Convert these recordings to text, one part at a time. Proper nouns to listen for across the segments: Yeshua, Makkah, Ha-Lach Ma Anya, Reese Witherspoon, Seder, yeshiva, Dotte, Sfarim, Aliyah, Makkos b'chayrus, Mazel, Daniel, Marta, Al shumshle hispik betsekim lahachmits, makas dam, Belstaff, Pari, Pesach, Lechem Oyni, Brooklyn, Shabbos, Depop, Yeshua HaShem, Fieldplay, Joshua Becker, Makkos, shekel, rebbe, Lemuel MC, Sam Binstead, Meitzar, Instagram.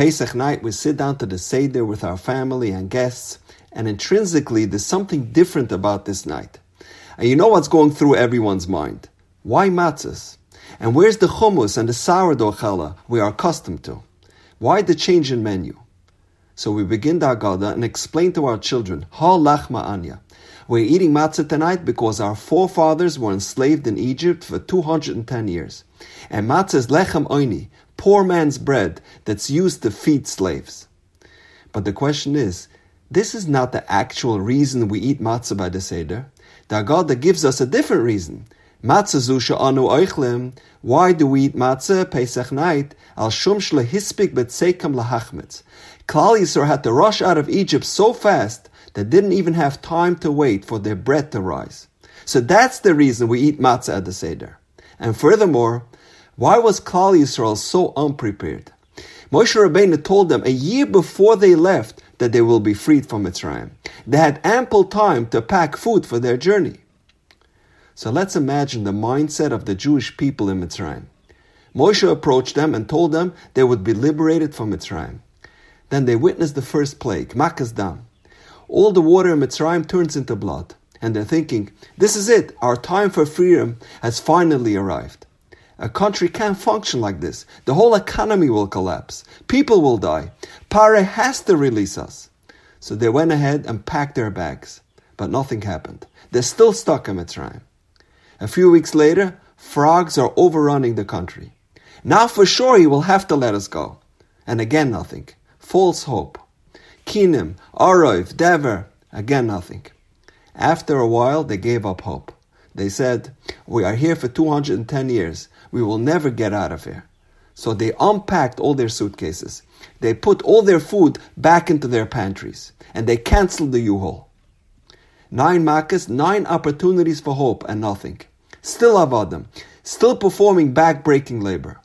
Pesach night, we sit down to the Seder with our family and guests, and intrinsically there's something different about this night. And you know what's going through everyone's mind. Why matzahs? And where's the hummus and the sourdough challah we are accustomed to? Why the change in menu? So we begin the Haggadah and explain to our children, Ha-Lach Ma Anya. We're eating matzah tonight because our forefathers were enslaved in Egypt for 210 years. And matzah is Lechem Oyni, poor man's bread that's used to feed slaves. But the question is, this is not the actual reason we eat matzah by the Seder. The Haggadah gives us a different reason. Matzah zusha anu euchlim. Why do we eat matzah Pesach night? Al shumshle hispik betsekim lahachmits. Klal Yisrael had to rush out of Egypt so fast they didn't even have time to wait for their bread to rise. So that's the reason we eat matzah at the Seder. And furthermore, why was Klal Yisrael so unprepared? Moshe Rabbeinu told them a year before they left that they will be freed from Mitzrayim. They had ample time to pack food for their journey. So let's imagine the mindset of the Jewish people in Mitzrayim. Moshe approached them and told them they would be liberated from Mitzrayim. Then they witnessed the first plague, makas dam. All the water in Mitzrayim turns into blood. And they're thinking, this is it, our time for freedom has finally arrived. A country can't function like this. The whole economy will collapse. People will die. Pari has to release us. So they went ahead and packed their bags. But nothing happened. They're still stuck in Mitzrayim. A few weeks later, frogs are overrunning the country. Now for sure he will have to let us go. And again nothing. False hope. Kinem, Aroiv, Dever. Again nothing. After a while, they gave up hope. They said, we are here for 210 years. We will never get out of here. So they unpacked all their suitcases. They put all their food back into their pantries. And they canceled the U-Haul. 9 Makkos, 9 opportunities for hope and nothing. Still Avadim. Still performing back-breaking labor.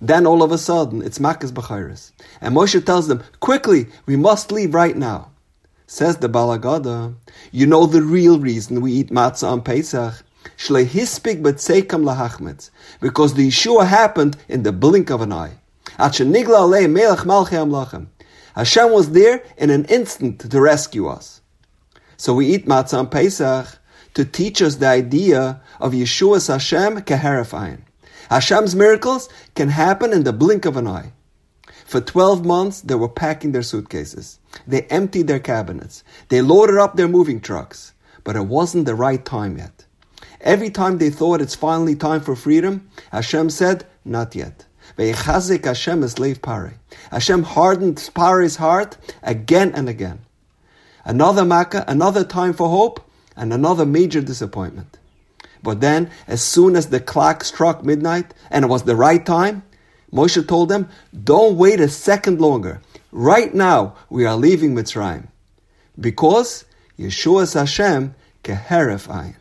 Then all of a sudden, it's Makkos b'chayrus. And Moshe tells them, quickly, we must leave right now. Says the Balagada, you know the real reason we eat matzah on Pesach. Shle hispik betsekim lahachmits. Because the Yeshua happened in the blink of an eye. Hashem was there in an instant to rescue us. So we eat matzah on Pesach to teach us the idea of Yeshua's Hashem, Keheref ayin. Hashem's miracles can happen in the blink of an eye. For 12 months, they were packing their suitcases. They emptied their cabinets. They loaded up their moving trucks. But it wasn't the right time yet. Every time they thought it's finally time for freedom, Hashem said, not yet. Ve'yechazik Hashem esleiv Pari. Hashem hardened Pari's heart again and again. Another Makkah, another time for hope, and another major disappointment. But then, as soon as the clock struck midnight, and it was the right time, Moshe told them, don't wait a second longer. Right now, we are leaving Mitzrayim. Because Yeshua's Hashem, Keheref ayin.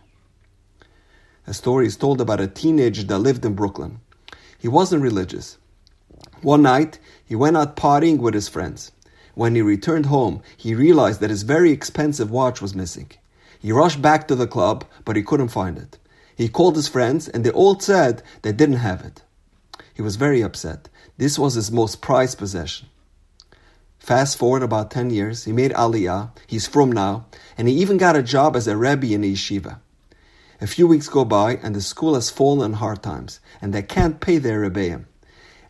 A story is told about a teenager that lived in Brooklyn. He wasn't religious. One night, he went out partying with his friends. When he returned home, he realized that his very expensive watch was missing. He rushed back to the club, but he couldn't find it. He called his friends, and they all said they didn't have it. He was very upset. This was his most prized possession. Fast forward about 10 years, he made Aliyah, he's from now, and he even got a job as a rebbe in a yeshiva. A few weeks go by, and the school has fallen on hard times, and they can't pay their rebbeim.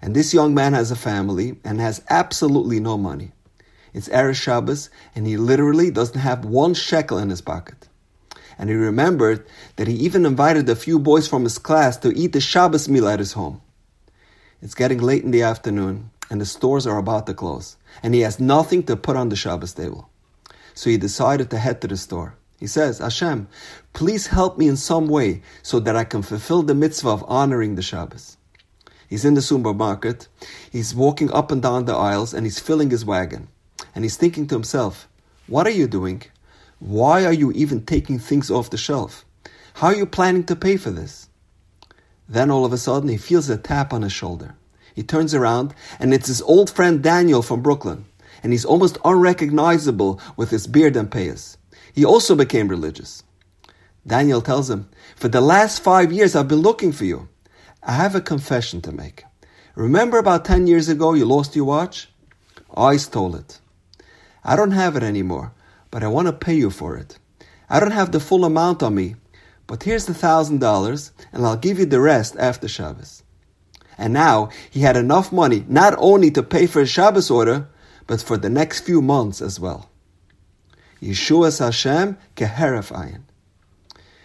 And this young man has a family, and has absolutely no money. It's erev Shabbos, and he literally doesn't have one shekel in his pocket. And he remembered that he even invited a few boys from his class to eat the Shabbos meal at his home. It's getting late in the afternoon, and the stores are about to close, and he has nothing to put on the Shabbos table. So he decided to head to the store. He says, Hashem, please help me in some way so that I can fulfill the mitzvah of honoring the Shabbos. He's in the supermarket, he's walking up and down the aisles, and he's filling his wagon. And he's thinking to himself, what are you doing? Why are you even taking things off the shelf? How are you planning to pay for this? Then all of a sudden, he feels a tap on his shoulder. He turns around, and it's his old friend Daniel from Brooklyn. And he's almost unrecognizable with his beard and payas. He also became religious. Daniel tells him, for the last 5 years, I've been looking for you. I have a confession to make. Remember about 10 years ago, you lost your watch? I stole it. I don't have it anymore, but I want to pay you for it. I don't have the full amount on me, but here's the $1,000, and I'll give you the rest after Shabbos. And now he had enough money not only to pay for his Shabbos order, but for the next few months as well. Yeshua Hashem Keheref ayin.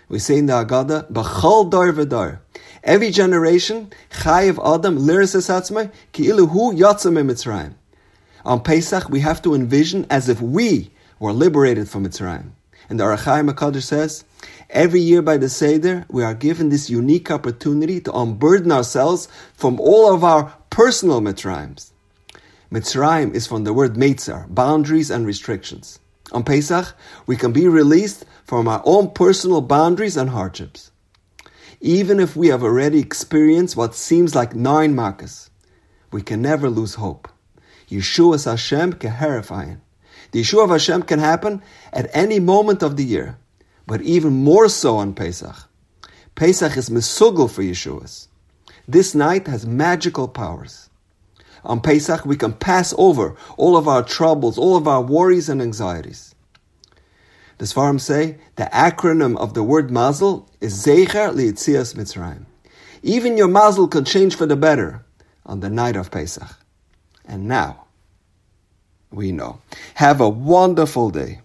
We say in the Haggadah, b'chol dor v'dor. Every generation, chayev adam liris atzmai ki'ilu hu yatsa miMitzrayim. On Pesach, we have to envision as if we were liberated from Mitzrayim. And the Arachayim HaKadosh says, every year by the Seder, we are given this unique opportunity to unburden ourselves from all of our personal Mitzrayims. Mitzrayim is from the word Meitzar, boundaries and restrictions. On Pesach, we can be released from our own personal boundaries and hardships. Even if we have already experienced what seems like 9 Makkos, we can never lose hope. Yeshua Hashem Keheref ayin. The Yeshua of Hashem can happen at any moment of the year, but even more so on Pesach. Pesach is mesugel for Yeshua's. This night has magical powers. On Pesach, we can pass over all of our troubles, all of our worries and anxieties. The Sfarim say the acronym of the word Mazel is Zecher Li'Yitzias Mitzrayim. Even your Mazel can change for the better on the night of Pesach. And now, we know. Have a wonderful day.